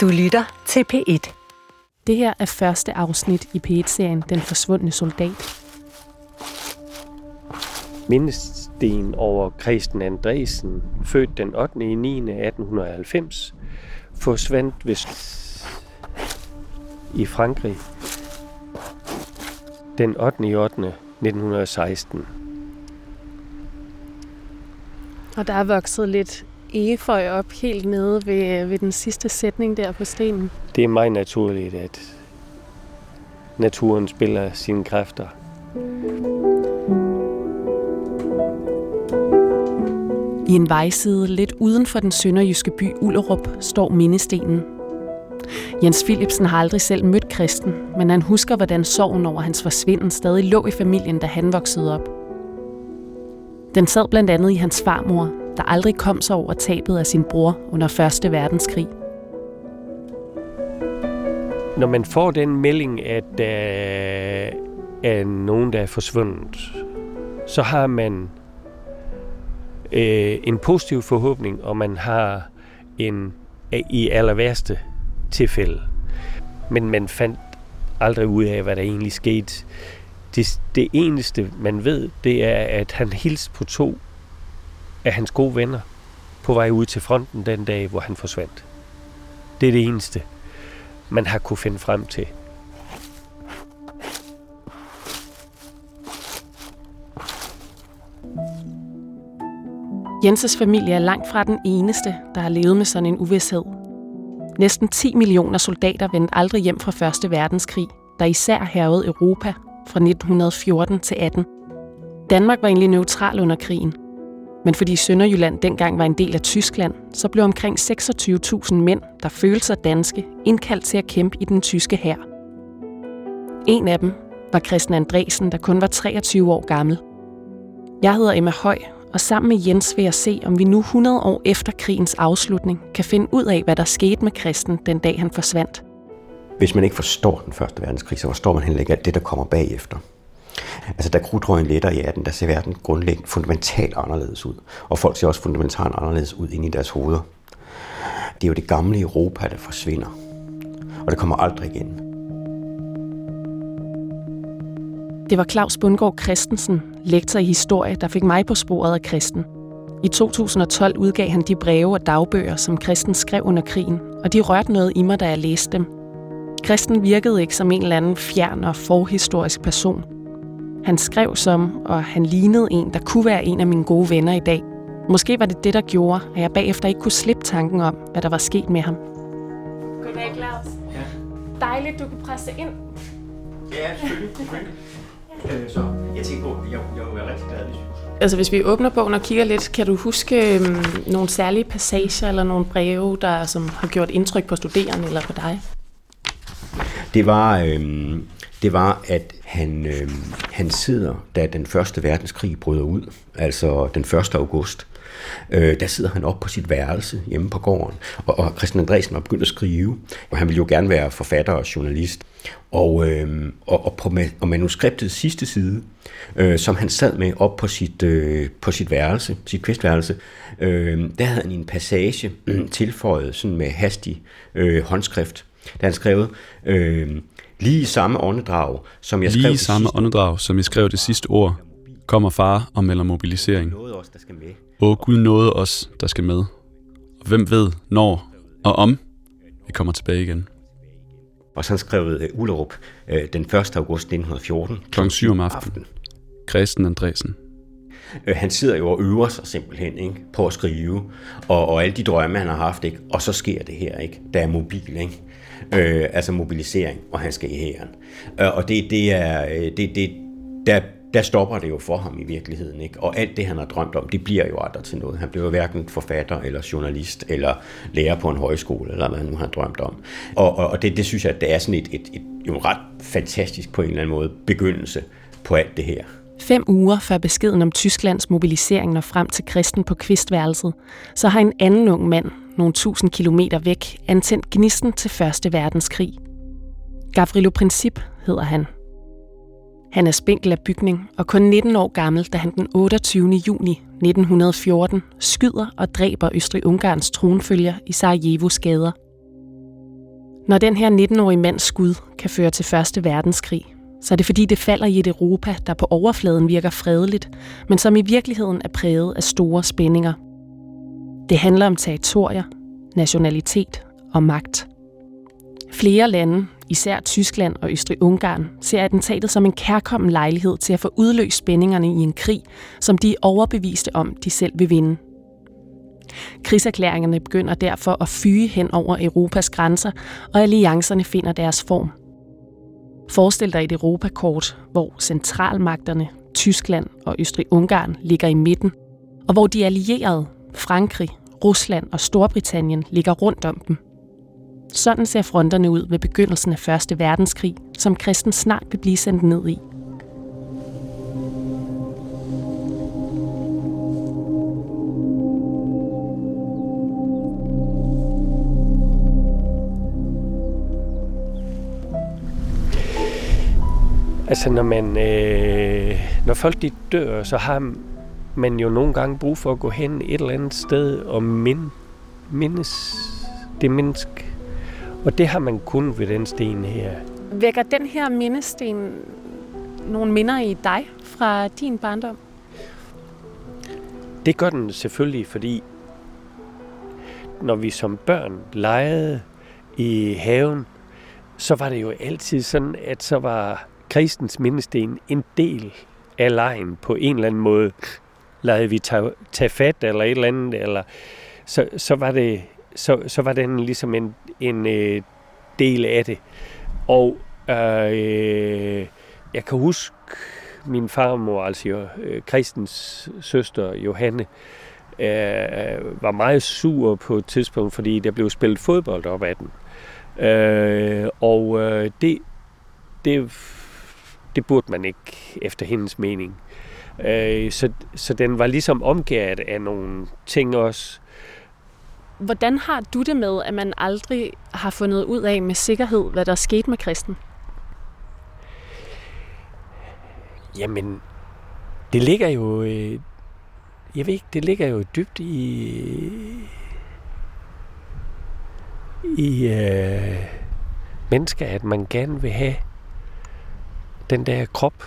Du lytter til P1. Det her er første afsnit i P1-serien Den forsvundne soldat. Mindesten over Kresten Andresen, født den 8.9.1890, forsvandt i Frankrig den 8.8.1916. Og der er vokset lidt egeføj op helt nede ved den sidste sætning der på stenen. Det er meget naturligt, at naturen spiller sine kræfter. I en vejside lidt uden for den sønderjyske by Ullerup står mindestenen. Jens Philipsen har aldrig selv mødt Kresten, men han husker, hvordan sorgen over hans forsvinden stadig lå i familien, da han voksede op. Den sad blandt andet i hans farmor, der aldrig kom sig over tabet af sin bror under 1. verdenskrig. Når man får den melding, at der er nogen, der er forsvundet, så har man en positiv forhåbning, og man har en i aller værste tilfælde. Men man fandt aldrig ud af, hvad der egentlig skete. Det eneste, man ved, det er, at han hilste på to af hans gode venner på vej ud til fronten den dag, hvor han forsvandt. Det er det eneste, man har kunne finde frem til. Jenses familie er langt fra den eneste, der har levet med sådan en uvished. Næsten 10 millioner soldater vendte aldrig hjem fra 1. verdenskrig, der især hærgede Europa fra 1914 til 18. Danmark var egentlig neutral under krigen, men fordi Sønderjylland dengang var en del af Tyskland, så blev omkring 26.000 mænd, der følte sig danske, indkaldt til at kæmpe i den tyske hær. En af dem var Kresten Andresen, der kun var 23 år gammel. Jeg hedder Emma Høj, og sammen med Jens vil jeg se, om vi nu 100 år efter krigens afslutning kan finde ud af, hvad der skete med Kresten den dag, han forsvandt. Hvis man ikke forstår den første verdenskrig, så forstår man heller ikke alt det, der kommer bagefter. Altså, da krudtrøjen letter i 18, der ser verden grundlæggende fundamentalt anderledes ud. Og folk ser også fundamentalt anderledes ud inde i deres hoveder. Det er jo det gamle Europa, der forsvinder. Og det kommer aldrig igen. Det var Claus Bundgaard Christensen, lektor i historie, der fik mig på sporet af Kresten. I 2012 udgav han de breve og dagbøger, som Kresten skrev under krigen, og de rørte noget i mig, da jeg læste dem. Kresten virkede ikke som en eller anden fjern og forhistorisk person. Han skrev som, og han lignede en, der kunne være en af mine gode venner i dag. Måske var det det, der gjorde, at jeg bagefter ikke kunne slippe tanken om, hvad der var sket med ham. Goddag, Claus. Ja. Dejligt, du kunne presse ind. Ja, selvfølgelig. Så jeg tænkte på, at jeg ville være rigtig glad, hvis vi kunne. Altså, hvis vi åbner bogen og kigger lidt, kan du huske nogle særlige passager eller nogle breve, som har gjort indtryk på studerende eller på dig? Det var, at han sidder, da den første verdenskrig bryder ud, altså den 1. august, der sidder han op på sit værelse hjemme på gården, og Kresten Andresen var begyndt at skrive, og han ville jo gerne være forfatter og journalist, og manuskriptets sidste side, som han sad med op på sit værelse, sit kvistværelse, der havde han en passage tilføjet sådan med hastig håndskrift, der han skrev, lige i samme åndedrag, som jeg skrev det sidste ord, kommer far og melder mobilisering. Åh Gud nåede os, der skal med. Og hvem ved, når og om vi kommer tilbage igen. Og så skrev Ullerup den 1. august 1914 kl. 7 om aftenen. Kresten Andresen. Han sidder jo og øver sig simpelthen, ikke, på at skrive, og alle de drømme, han har haft, ikke, og så sker det her, ikke? Der er mobil, ikke? Altså mobilisering, og han skal i hæren. Og der stopper det jo for ham i virkeligheden, ikke? Og alt det, han har drømt om, det bliver jo aldrig til noget. Han bliver jo hverken forfatter, eller journalist, eller lærer på en højskole, eller hvad han nu har drømt om. Og det synes jeg, det er sådan en ret fantastisk, på en eller anden måde, begyndelse på alt det her. 5 uger før beskeden om Tysklands mobilisering når frem til Kresten på kvistværelset, så har en anden ung mand, nogle 1000 kilometer væk, antændt gnisten til 1. verdenskrig. Gavrilo Princip hedder han. Han er spinkel af bygning og kun 19 år gammel, da han den 28. juni 1914 skyder og dræber Østrig-Ungarns tronfølger i Sarajevos gader. Når den her 19-årige mands skud kan føre til 1. verdenskrig, så er det fordi, det falder i et Europa, der på overfladen virker fredeligt, men som i virkeligheden er præget af store spændinger. Det handler om territorier, nationalitet og magt. Flere lande, især Tyskland og Østrig-Ungarn, ser attentatet som en kærkommen lejlighed til at få udløst spændingerne i en krig, som de er overbeviste om, de selv vil vinde. Krigserklæringerne begynder derfor at fyge hen over Europas grænser, og alliancerne finder deres form. Forestil dig et Europakort, hvor centralmagterne, Tyskland og Østrig-Ungarn, ligger i midten, og hvor de allierede, Frankrig, Rusland og Storbritannien, ligger rundt om dem. Sådan ser fronterne ud ved begyndelsen af 1. verdenskrig, som Kresten snart vil blive sendt ned i. Altså, når folk de dør, så har man jo nogle gange brug for at gå hen et eller andet sted og mindes det menneske. Og det har man kun ved den sten her. Vækker den her mindesten nogle minder i dig fra din barndom? Det gør den selvfølgelig, fordi når vi som børn legede i haven, så var det jo altid sådan, at så var Kristens mindesten en del af lejen på en eller anden måde. Legede vi tage fat eller et eller andet, eller så var det... Så var den ligesom en del af det. Og jeg kan huske min farmor, altså Kristens søster Johanne, var meget sur på et tidspunkt, fordi der blev spillet fodbold op ad den. Det burde man ikke efter hendes mening. Så den var ligesom omgæret af nogle ting også. Hvordan har du det med, at man aldrig har fundet ud af med sikkerhed, hvad der skete med Kresten? Jamen, det ligger jo... Jeg ved ikke, det ligger jo dybt i mennesker, at man gerne vil have den der krop.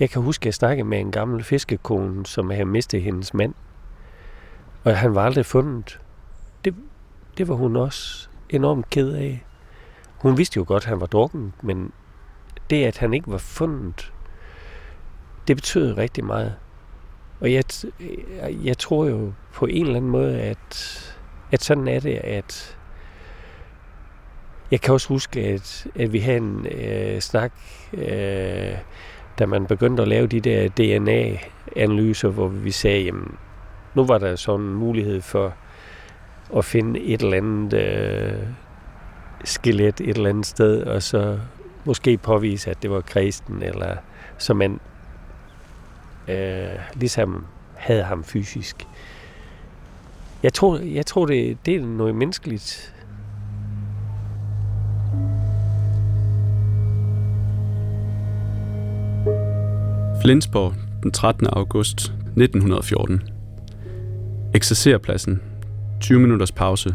Jeg kan huske, at jeg snakkede med en gammel fiskekone, som havde mistet hendes mand. Og han var aldrig fundet. Det var hun også enormt ked af. Hun vidste jo godt, at han var drukken, men det, at han ikke var fundet, det betød rigtig meget. Og jeg tror jo på en eller anden måde, at sådan er det, at... Jeg kan også huske, at vi havde en snak, da man begyndte at lave de der DNA-analyser, hvor vi sagde, jamen, nu var der sådan en mulighed for at finde et eller andet skelet et eller andet sted, og så måske påvise, at det var Kresten, eller så man ligesom havde ham fysisk. Jeg tror det er noget menneskeligt. Flensborg, den 13. august 1914. Eksercerpladsen. 20 minutters pause.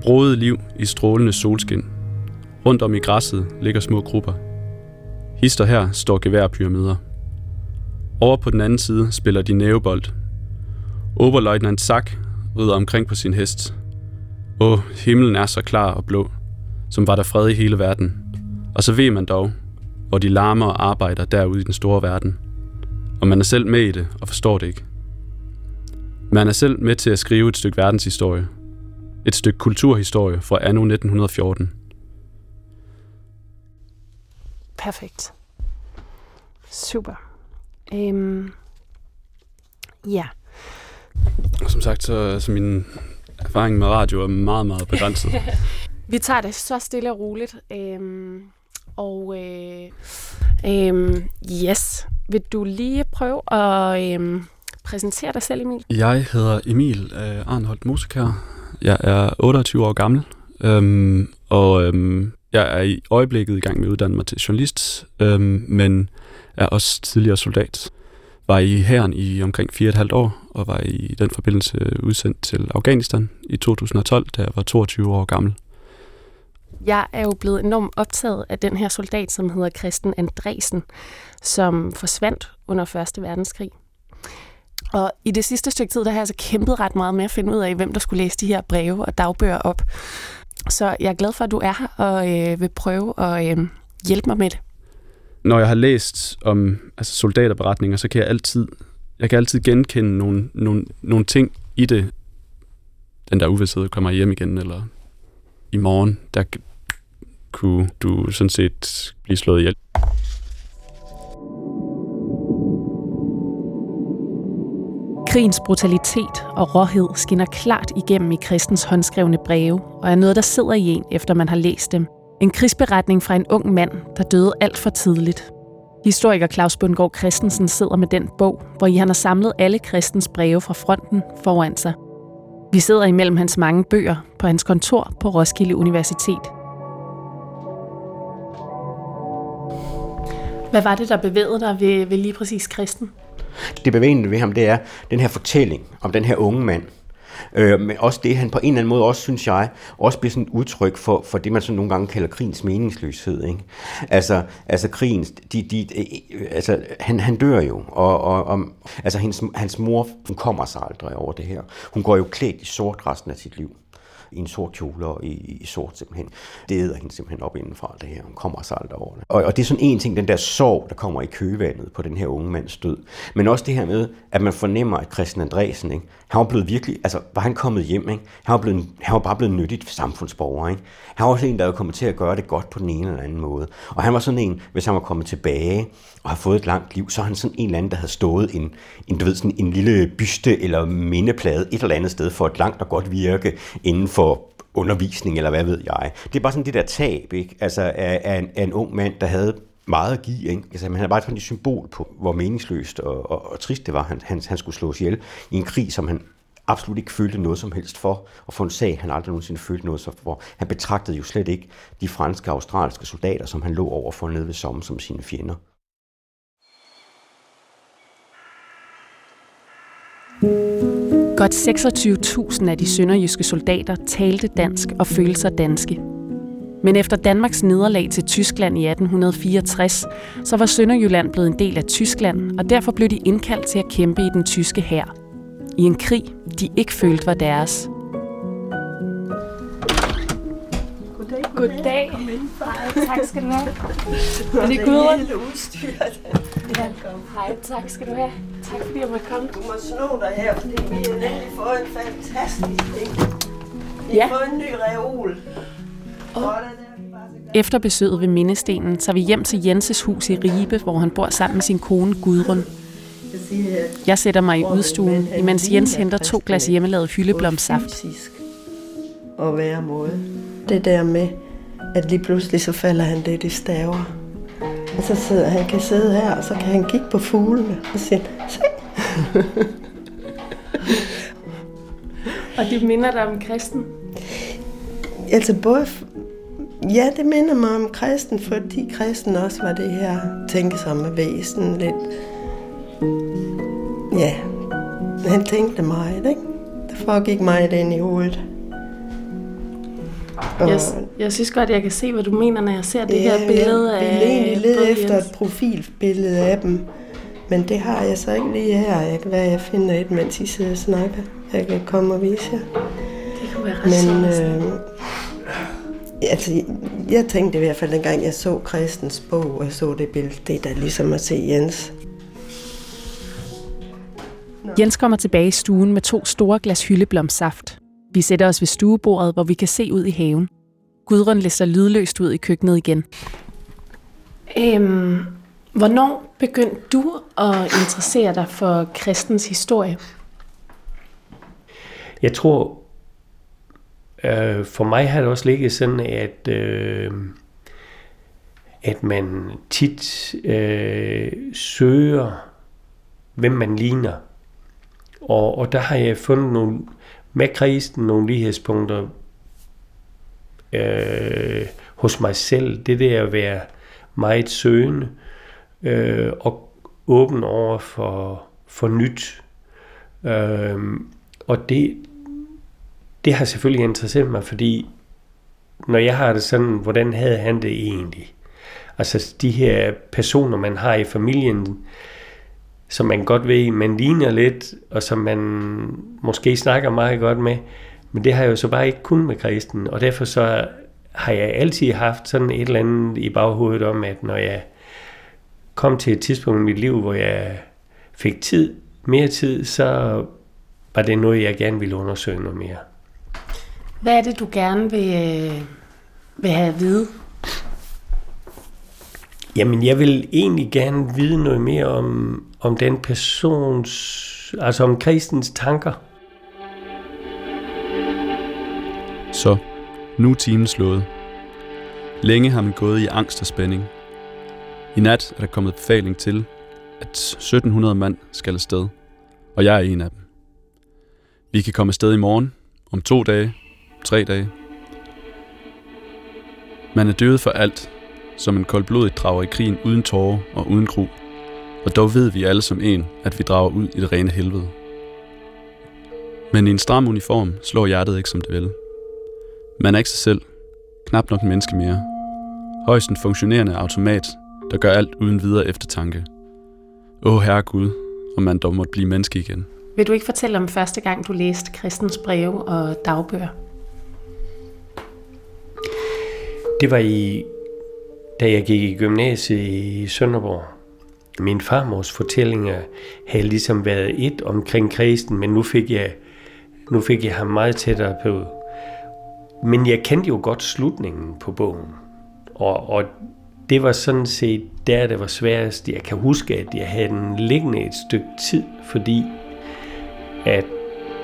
Broget liv i strålende solskin. Rundt om i græsset ligger små grupper. Hister her står geværpyramider. Over på den anden side spiller de nævebold. Oberleutnant Sack rider omkring på sin hest. Åh, himlen er så klar og blå, som var der fred i hele verden. Og så ved man dog, hvor de larmer og arbejder derude i den store verden. Og man er selv med i det og forstår det ikke. Man er selv med til at skrive et stykke verdenshistorie. Et stykke kulturhistorie fra anno 1914. Perfekt. Super. Ja. Og som sagt, så min erfaring med radio er meget, meget begrænset. Vi tager det så stille og roligt. Yes. Vil du lige prøve at... præsentere dig selv, Emil. Jeg hedder Emil Arnholt-Mosek her. Jeg er 28 år gammel, jeg er i øjeblikket i gang med at uddanne mig til journalist, men er også tidligere soldat. Var i hæren i omkring 4,5 år, og var i den forbindelse udsendt til Afghanistan i 2012, da jeg var 22 år gammel. Jeg er jo blevet enormt optaget af den her soldat, som hedder Kresten Andresen, som forsvandt under 1. verdenskrig. Og i det sidste stykke tid, der har jeg så kæmpet ret meget med at finde ud af, hvem der skulle læse de her breve og dagbøger op. Så jeg er glad for, at du er her og vil prøve at hjælpe mig med det. Når jeg har læst om soldaterberetninger, så kan jeg kan altid genkende nogle ting i det. Den der uvished, kommer hjem igen, eller i morgen, der kunne du sådan set blive slået ihjel. Krigens brutalitet og råhed skinner klart igennem i Kristens håndskrevne breve, og er noget, der sidder i en, efter man har læst dem. En krigsberetning fra en ung mand, der døde alt for tidligt. Historiker Claus Bundgaard Christensen sidder med den bog, hvor i han har samlet alle Kristens breve fra fronten foran sig. Vi sidder imellem hans mange bøger på hans kontor på Roskilde Universitet. Hvad var det, der bevægede dig ved lige præcis Kresten? Det bevægende ved ham, det er den her fortælling om den her unge mand. Men også det, han på en eller anden måde også, synes jeg, også bliver sådan et udtryk for det, man sådan nogle gange kalder krigens meningsløshed, ikke? Altså krigens, han dør jo, og hans mor, hun kommer sig aldrig over det her. Hun går jo klædt i sort resten af sit liv. I en sort kjole og i sort simpelthen. Det æder hende simpelthen op indenfra det her. Hun kommer sig aldrig over det. Og det er sådan en ting, den der sorg, der kommer i kølvandet på den her unge mands død. Men også det her med, at man fornemmer, at Kresten Andresen, ikke? Han var blevet virkelig, var han kommet hjem, ikke? Han var bare blevet nyttigt samfundsborger, ikke? Han var også en, der var kommet til at gøre det godt på den ene eller anden måde. Og han var sådan en, hvis han var kommet tilbage og har fået et langt liv, så er han sådan en eller anden, der havde stået en lille byste eller mindeplade et eller andet sted for et langt og godt virke inden for undervisning eller hvad ved jeg. Det er bare sådan det der tab, ikke? Af en ung mand, der havde meget at give, ikke? Han havde bare sådan et symbol på, hvor meningsløst og trist det var, han skulle slås ihjel i en krig, som han absolut ikke følte noget som helst for, og for en sag, han aldrig nogensinde følte noget for. Han betragtede jo slet ikke de franske og australske soldater, som han lå overfor nede ved Somme, som sine fjender. Godt 26.000 af de sønderjyske soldater talte dansk og følte sig danske. Men efter Danmarks nederlag til Tyskland i 1864, så var Sønderjylland blevet en del af Tyskland, og derfor blev de indkaldt til at kæmpe i den tyske hær. I en krig, de ikke følte var deres. Goddag. Kom ind, far. Tak skal du have. Er det Gudrun? Ja, hej, tak skal du have. Tak fordi jeg måtte komme. Du må sno dig her, fordi vi har nemlig fået en fantastisk ting. Vi har fået en ny reol. Efter besøget ved mindestenen tager vi hjem til Jenses hus i Ribe, hvor han bor sammen med sin kone Gudrun. Jeg sætter mig i udstuen, imens Jens henter 2 glas hjemmelavet hyldeblomstsaft. Og hver måde. Det der med, at lige pludselig så falder han lidt i staver. Og så kan han sidde her, og så kan han kigge på fuglene og sige, se! Og det minder dig om Kresten? Altså både... Ja, det minder mig om Kresten, fordi Kresten også var det her tænkesomme væsen lidt. Ja, han tænkte meget, ikke? Det foregik meget ind i hovedet. Jeg synes godt, jeg kan se, hvad du mener, når jeg ser det her billede af... Jeg ville egentlig lede efter et profilbillede af dem, men det har jeg så ikke lige her. Jeg kan være, jeg finder et, mens I sidder og snakker. Jeg kan komme og vise jer. Det kunne være ret. Men jeg tænkte i hvert fald, dengang jeg så Kristens bog, og jeg så det billede, det er da ligesom at se Jens. Jens kommer tilbage i stuen med 2 store glas hyldeblomstsaft. Vi sætter os ved stuebordet, hvor vi kan se ud i haven. Gudrun lister lydløst ud i køkkenet igen. Hvornår begyndte du at interessere dig for Kristens historie? Jeg tror, for mig har det også ligget sådan, at man tit søger, hvem man ligner. Og der har jeg fundet nogle... med Kresten, nogle lighedspunkter hos mig selv. Det der at være meget søgende og åben over for nyt. Og det har selvfølgelig interesseret mig, fordi når jeg har det sådan, hvordan havde han det egentlig? Altså de her personer, man har i familien, som man godt ved, man ligner lidt, og som man måske snakker meget godt med, men det har jeg jo så bare ikke kun med Kresten, og derfor så har jeg altid haft sådan et eller andet i baghovedet om, at når jeg kom til et tidspunkt i mit liv, hvor jeg fik tid, mere tid, så var det noget, jeg gerne ville undersøge noget mere. Hvad er det, du gerne vil have at vide? Jamen, jeg vil egentlig gerne vide noget mere om den persons, altså om Kristens tanker. Så, nu er timen slået. Længe har man gået i angst og spænding. I nat er der kommet befaling til, at 1700 mand skal afsted, og jeg er en af dem. Vi kan komme afsted i morgen, om 2 dage, 3 dage. Man er død for alt, som en koldblodig drager i krigen uden tårer og uden gru, og dog ved vi alle som en, at vi drager ud i det rene helvede. Men i en stram uniform slår hjertet ikke som det vil. Man er ikke sig selv, knap nok en menneske mere. Højst en funktionerende automat, der gør alt uden videre eftertanke. Åh, herregud, om man dog måtte blive menneske igen. Vil du ikke fortælle om første gang, du læste Kristens breve og dagbøger? Det var da jeg gik i gymnasiet i Sønderborg. Min farmors fortællinger havde ligesom været et omkring Kresten, men nu fik jeg ham meget tættere på. Men jeg kendte jo godt slutningen på bogen, og det var sådan set der, det var sværest. Jeg kan huske, at jeg havde den liggende et stykke tid, fordi at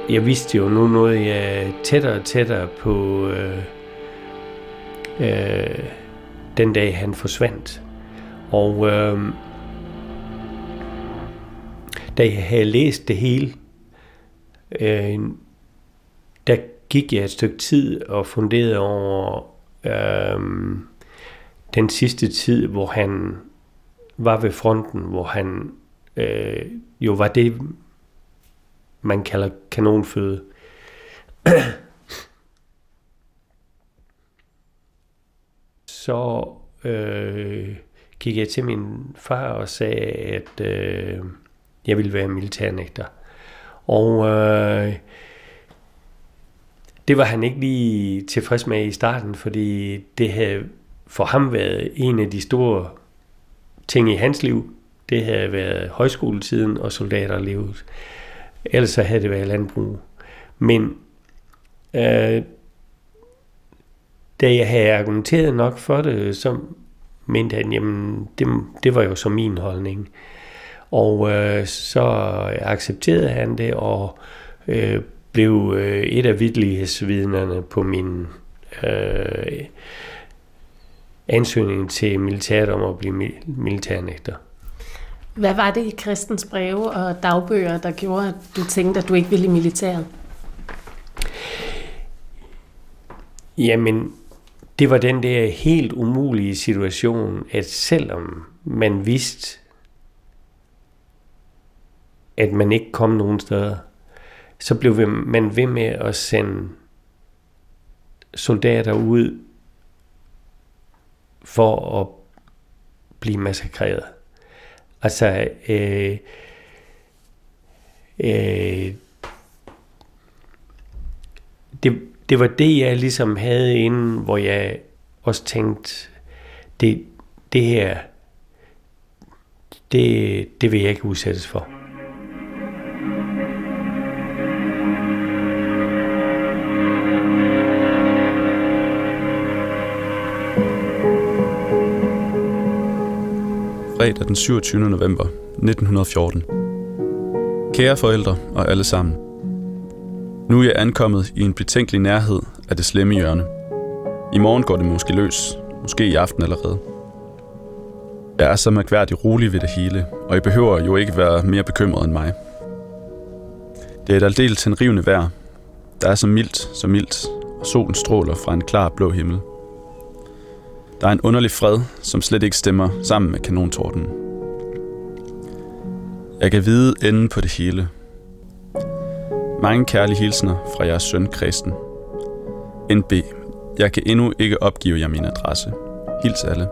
jeg vidste jo nu noget, jeg tættere og tættere på den dag, han forsvandt. Og da jeg havde læst det hele, der gik jeg et stykke tid og funderede over den sidste tid, hvor han var ved fronten, hvor han jo var det, man kalder kanonføde. Så gik jeg til min far og sagde, at jeg ville være militærnægter. Og det var han ikke lige tilfreds med i starten, fordi det havde for ham været en af de store ting i hans liv. Det havde været højskoletiden og soldaterlivet. Ellers så havde det været landbrug. Men da jeg havde argumenteret nok for det, så mente han, jamen det var jo så min holdning. Og så accepterede han det og blev et af vitlighedsvidnerne på min ansøgning til militæret om at blive militærnægter. Hvad var det i Kristens breve og dagbøger, der gjorde, at du tænkte, at du ikke ville i militæret? Jamen, det var den der helt umulige situation, at selvom man vidste, at man ikke kom nogen steder, så blev man ved med at sende soldater ud for at blive massakreret. Altså, det var det, jeg ligesom havde inden, hvor jeg også tænkte, det her, det vil jeg ikke udsættes for. Fredag den 27. november 1914. Kære forældre og alle sammen. Nu er jeg ankommet i en betænkelig nærhed af det slemme hjørne. I morgen går det måske løs, måske i aften allerede. Jeg er så mærkværdigt rolig ved det hele, og I behøver jo ikke være mere bekymret end mig. Det er et aldeles henrivende vejr. Der er så mildt, og solen stråler fra en klar blå himmel. Der er en underlig fred, som slet ikke stemmer sammen med kanontordenen. Jeg kan vide enden på det hele. Mange kærlige hilsner fra jeres søn Kresten. NB Jeg kan endnu ikke opgive jer min adresse. Hils alle.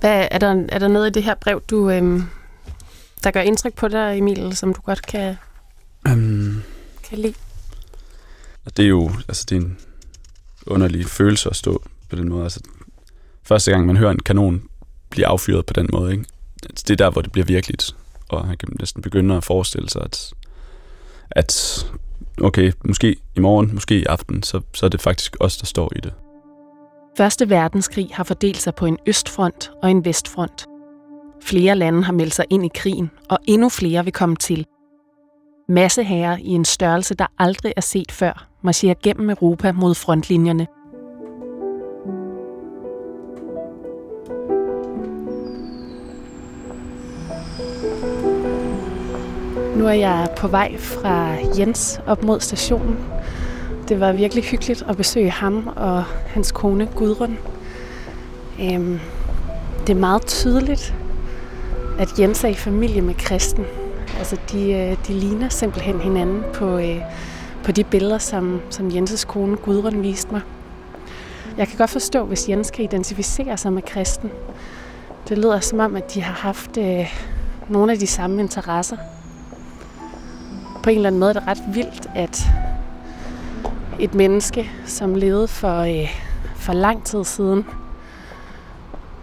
Hvad, er der noget i det her brev, du, der gør indtryk på dig, Emil, som du godt kan lide? Det er jo altså, det er en underlig følelse at stå på den måde. Altså, første gang, man hører en kanon blive affyret på den måde, ikke? Det er der, hvor det bliver virkeligt. Og han kan næsten begynde at forestille sig, at okay, måske i morgen, måske i aften, så er det faktisk os, der står i det. Første verdenskrig har fordelt sig på en østfront og en vestfront. Flere lande har meldt sig ind i krigen, og endnu flere vil komme til. Masseherrer i en størrelse, der aldrig er set før, marcherer gennem Europa mod frontlinjerne. Nu er jeg på vej fra Jens op mod stationen. Det var virkelig hyggeligt at besøge ham og hans kone Gudrun. Det er meget tydeligt, at Jens er i familie med Kresten. Altså, de ligner simpelthen hinanden på de billeder, som Jenses kone Gudrun viste mig. Jeg kan godt forstå, hvis Jens kan identificere sig med Kresten. Det lyder som om, at de har haft nogle af de samme interesser. På en eller anden måde er det ret vildt, at et menneske, som levede for lang tid siden,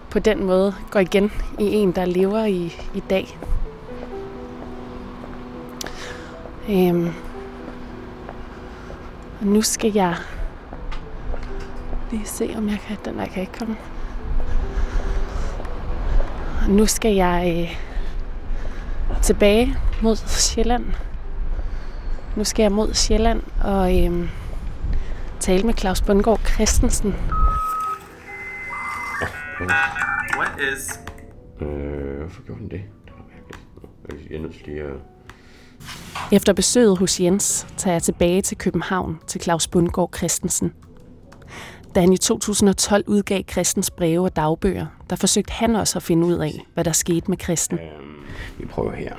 på den måde går igen i en, der lever i dag. Og nu skal jeg lige se, om jeg kan... Den der kan ikke komme. Og nu skal jeg tilbage mod Sjælland. Nu skal jeg mod Sjælland og tale med Claus Bundgaard Christensen. What is... Hvorfor gjorde den det? Det var mærkeligt. Jeg er nødt til lige at... Efter besøget hos Jens tager jeg tilbage til København til Claus Bundgaard Christensen. Da han i 2012 udgav Kristens breve og dagbøger, der forsøgte han også at finde ud af, hvad der skete med Kristen. Vi prøver her.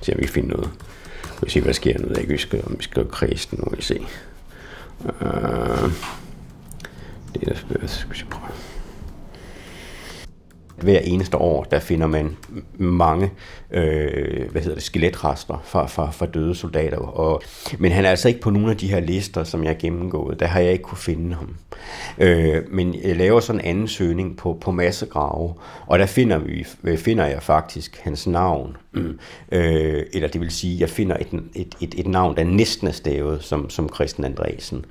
Se, om vi kan finde noget. Vi kan se, hvad der sker noget. Jeg kan huske, om vi skriver Kristen, må vi se. Det er der spørger, så skal vi prøve. Hver eneste år, der finder man mange skeletrester fra døde soldater. Men han er altså ikke på nogle af de her lister, som jeg har gennemgået. Der har jeg ikke kunne finde ham. Men jeg laver sådan en anden søgning på massegrave, og der finder jeg faktisk hans navn. Eller det vil sige, at jeg finder et navn, der næsten er stavet som Kresten Andresen.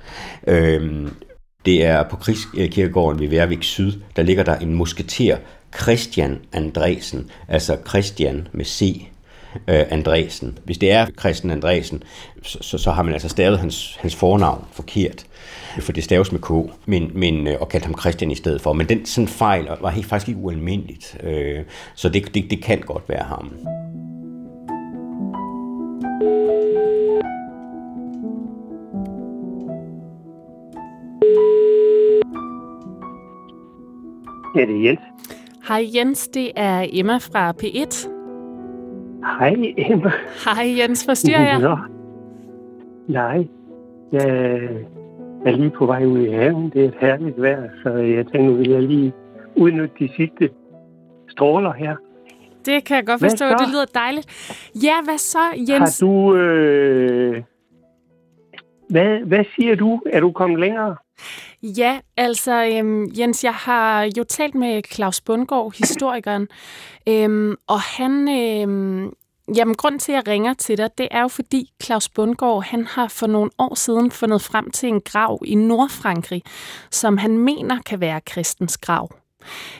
Det er på Krigskirkegården ved Værvik Syd, der ligger der en musketer, Kresten Andresen, altså Christian med C, Andresen. Hvis det er Kresten Andresen, så har man altså stavet hans fornavn forkert, for det staves med K, og kaldt ham Christian i stedet for. Men den sådan fejl var helt faktisk ikke ualmindeligt, så det kan godt være ham. Ja, det er Jens. Hej Jens, det er Emma fra P1. Hej Emma. Hej Jens, forstyrrer jeg? Nå. Nej, jeg er lige på vej ud i haven. Det er et herligt vejr, så jeg tænker, vil jeg lige udnytte de sidste stråler her. Det kan jeg godt forstå, det lyder dejligt. Ja, hvad så Jens? Har du... Hvad siger du? Er du kommet længere? Ja, altså Jens, jeg har jo talt med Claus Bundgaard, historikeren, og han, grunden til, at jeg ringer til dig, det er jo fordi Claus Bundgaard, han har for nogle år siden fundet frem til en grav i Nordfrankrig, som han mener kan være Kristens grav.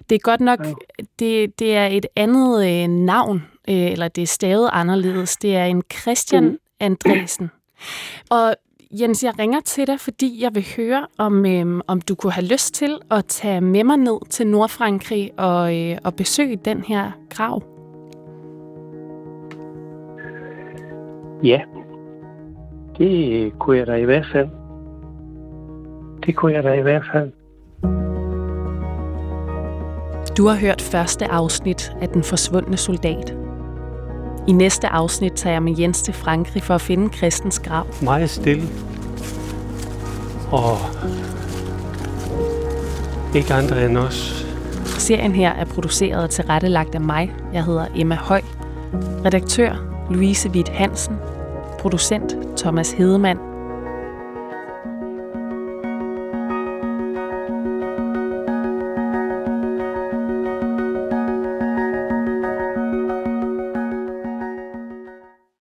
Det er godt nok, det er et andet navn, eller det er stavet anderledes, det er en Kresten Andresen. Og Jens, jeg ringer til dig, fordi jeg vil høre, om du kunne have lyst til at tage med mig ned til Nordfrankrig og besøge den her grav. Ja, det kunne jeg da i hvert fald. Du har hørt første afsnit af Den forsvundne soldat. I næste afsnit tager jeg med Jens til Frankrig for at finde Kristens grav. Meget stille. Og ikke andre end os. Serien her er produceret og tilrettelagt af mig. Jeg hedder Emma Høj. Redaktør Louise Vith Hansen. Producent Thomas Hedemann.